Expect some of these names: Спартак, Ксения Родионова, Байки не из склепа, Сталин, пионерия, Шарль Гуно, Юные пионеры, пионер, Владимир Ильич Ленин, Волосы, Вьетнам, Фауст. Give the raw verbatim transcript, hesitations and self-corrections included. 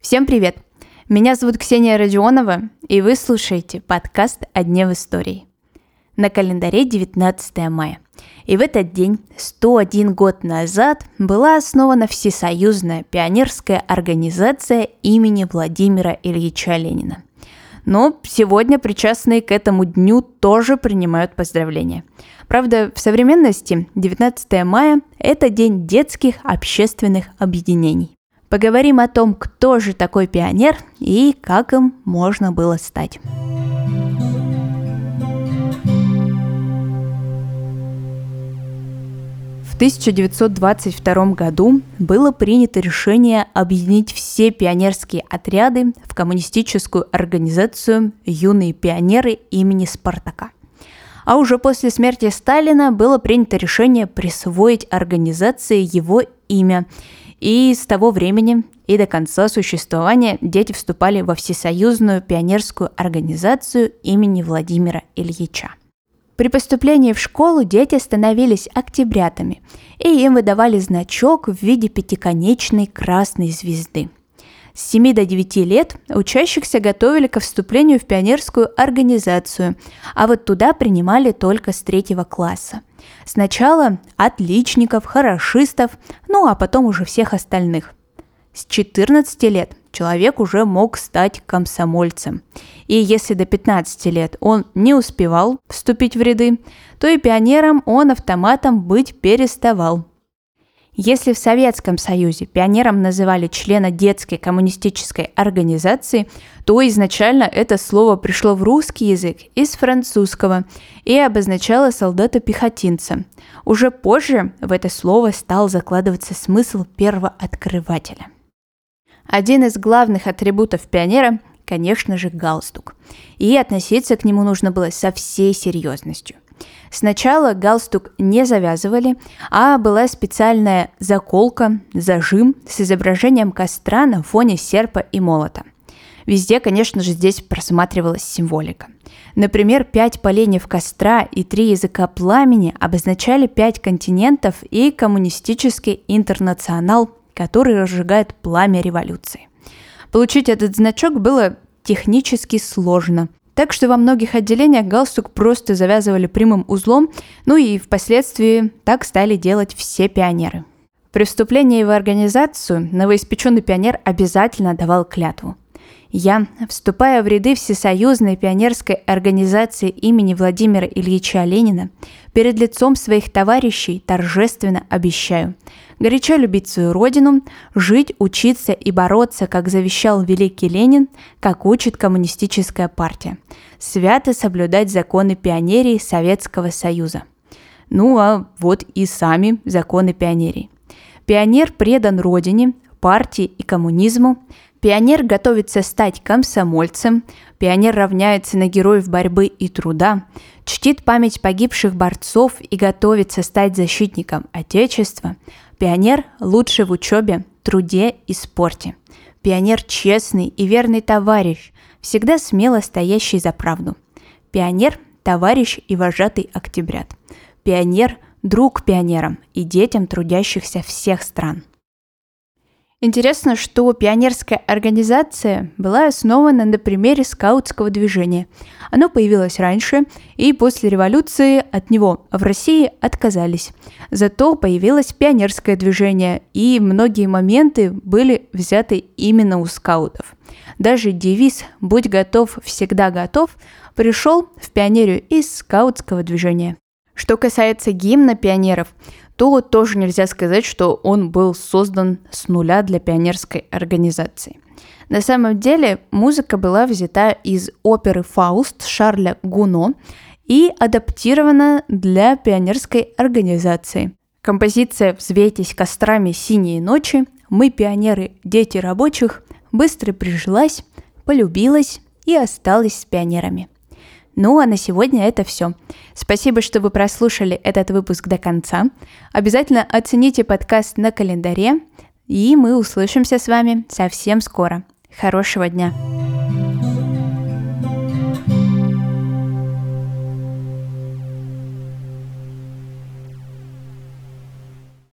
Всем привет! Меня зовут Ксения Родионова, и вы слушаете подкаст «О дне в истории». На календаре девятнадцатое мая. И в этот день, сто один год назад, была основана Всесоюзная пионерская организация имени Владимира Ильича Ленина. Но сегодня причастные к этому дню тоже принимают поздравления. Правда, в современности девятнадцатое мая – это день детских общественных объединений. Поговорим о том, кто же такой пионер и как им можно было стать. В тысяча девятьсот двадцать втором году было принято решение объединить все пионерские отряды в коммунистическую организацию «Юные пионеры» имени Спартака. А уже после смерти Сталина было принято решение присвоить организации его имя. И с того времени и до конца существования дети вступали во Всесоюзную пионерскую организацию имени Владимира Ильича. При поступлении в школу дети становились октябрятами, и им выдавали значок в виде пятиконечной красной звезды. С семи до девяти лет учащихся готовили ко вступлению в пионерскую организацию, а вот туда принимали только с третьего класса. Сначала отличников, хорошистов, ну а потом уже всех остальных. С четырнадцати лет человек уже мог стать комсомольцем. И если до пятнадцати лет он не успевал вступить в ряды, то и пионером он автоматом быть переставал. Если в Советском Союзе пионером называли члена детской коммунистической организации, то изначально это слово пришло в русский язык из французского и обозначало солдата-пехотинца. Уже позже в это слово стал закладываться смысл первооткрывателя. Один из главных атрибутов пионера, конечно же, галстук. И относиться к нему нужно было со всей серьезностью. Сначала галстук не завязывали, а была специальная заколка, зажим с изображением костра на фоне серпа и молота. Везде, конечно же, здесь просматривалась символика. Например, пять поленьев костра и три языка пламени обозначали пять континентов и коммунистический интернационал, который разжигает пламя революции. Получить этот значок было технически сложно, так что во многих отделениях галстук просто завязывали прямым узлом, ну и впоследствии так стали делать все пионеры. При вступлении в организацию новоиспеченный пионер обязательно давал клятву. Я, вступая в ряды Всесоюзной пионерской организации имени Владимира Ильича Ленина, перед лицом своих товарищей торжественно обещаю горячо любить свою родину, жить, учиться и бороться, как завещал великий Ленин, как учит коммунистическая партия, свято соблюдать законы пионерии Советского Союза. Ну а вот и сами законы пионерии. Пионер предан родине, партии и коммунизму, пионер готовится стать комсомольцем, пионер равняется на героев борьбы и труда, чтит память погибших борцов и готовится стать защитником Отечества, пионер лучше в учебе, труде и спорте, пионер честный и верный товарищ, всегда смело стоящий за правду, пионер товарищ и вожатый октябрят, пионер друг пионерам и детям трудящихся всех стран. Интересно, что пионерская организация была основана на примере скаутского движения. Оно появилось раньше, и после революции от него в России отказались. Зато появилось пионерское движение, и многие моменты были взяты именно у скаутов. Даже девиз «Будь готов, всегда готов» пришел в пионерию из скаутского движения. Что касается гимна пионеров, то тоже нельзя сказать, что он был создан с нуля для пионерской организации. На самом деле музыка была взята из оперы «Фауст» Шарля Гуно и адаптирована для пионерской организации. Композиция «Взвейтесь кострами синие ночи», «Мы пионеры, дети рабочих» быстро прижилась, полюбилась и осталась с пионерами. Ну а на сегодня это все. Спасибо, что вы прослушали этот выпуск до конца. Обязательно оцените подкаст на календаре, и мы услышимся с вами совсем скоро. Хорошего дня!